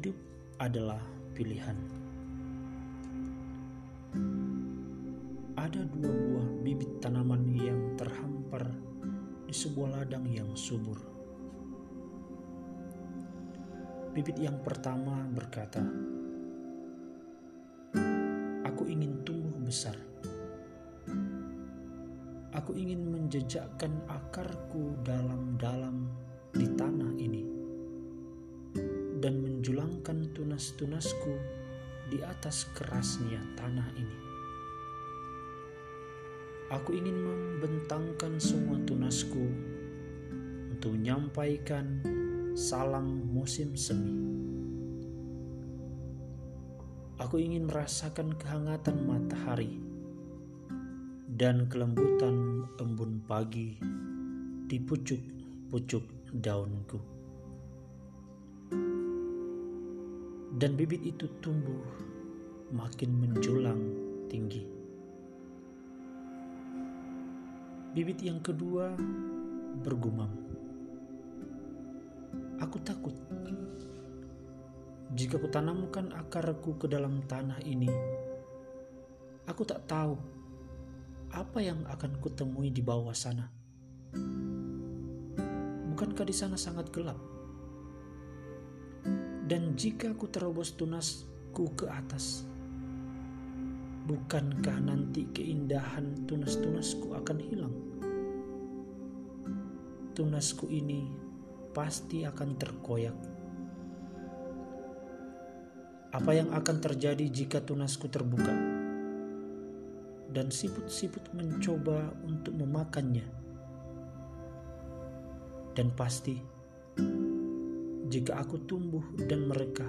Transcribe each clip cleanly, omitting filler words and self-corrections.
hidup adalah pilihan. Ada dua buah bibit tanaman yang terhampar di sebuah ladang yang subur. Bibit yang pertama berkata, "Aku ingin tumbuh besar. Aku ingin menjejakkan akarku dalam-dalam di tanah ini dan menjulangkan tunas-tunasku di atas kerasnya tanah ini. Aku ingin membentangkan semua tunasku untuk menyampaikan salam musim semi. Aku ingin merasakan kehangatan matahari dan kelembutan embun pagi di pucuk-pucuk daunku." Dan bibit itu tumbuh makin menjulang tinggi. Bibit yang kedua bergumam, "Aku takut. Jika kutanamkan akarku ke dalam tanah ini, aku tak tahu apa yang akan kutemui di bawah sana. Bukankah di sana sangat gelap? Dan jika aku terobos tunasku ke atas, bukankah nanti keindahan tunas-tunasku akan hilang? Tunasku ini pasti akan terkoyak. Apa yang akan terjadi jika tunasku terbuka dan siput-siput mencoba untuk memakannya? Dan pasti, jika aku tumbuh dan mereka,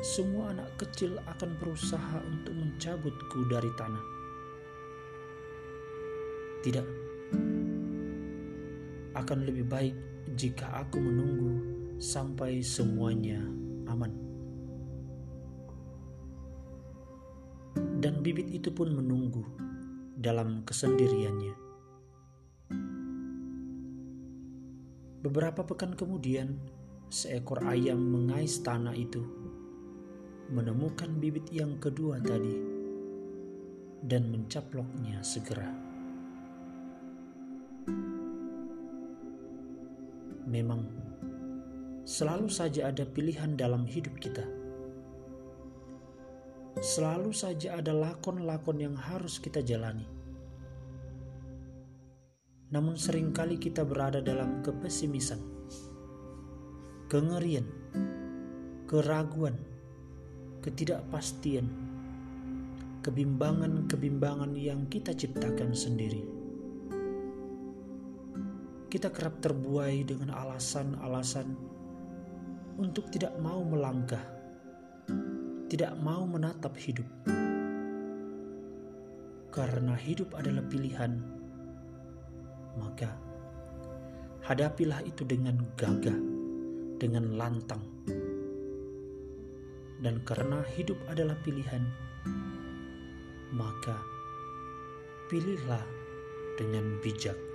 semua anak kecil akan berusaha untuk mencabutku dari tanah. Tidak, akan lebih baik jika aku menunggu sampai semuanya aman." Dan bibit itu pun menunggu dalam kesendiriannya. Beberapa pekan kemudian, seekor ayam mengais tanah itu, menemukan bibit yang kedua tadi, dan mencaploknya segera. Memang, selalu saja ada pilihan dalam hidup kita. Selalu saja ada lakon-lakon yang harus kita jalani. Namun seringkali kita berada dalam kepesimisan, kengerian, keraguan, ketidakpastian, kebimbangan-kebimbangan yang kita ciptakan sendiri. Kita kerap terbuai dengan alasan-alasan untuk tidak mau melangkah, tidak mau menatap hidup. Karena hidup adalah pilihan, maka hadapilah itu dengan gagah, dengan lantang. Dan karena hidup adalah pilihan, maka pilihlah dengan bijak.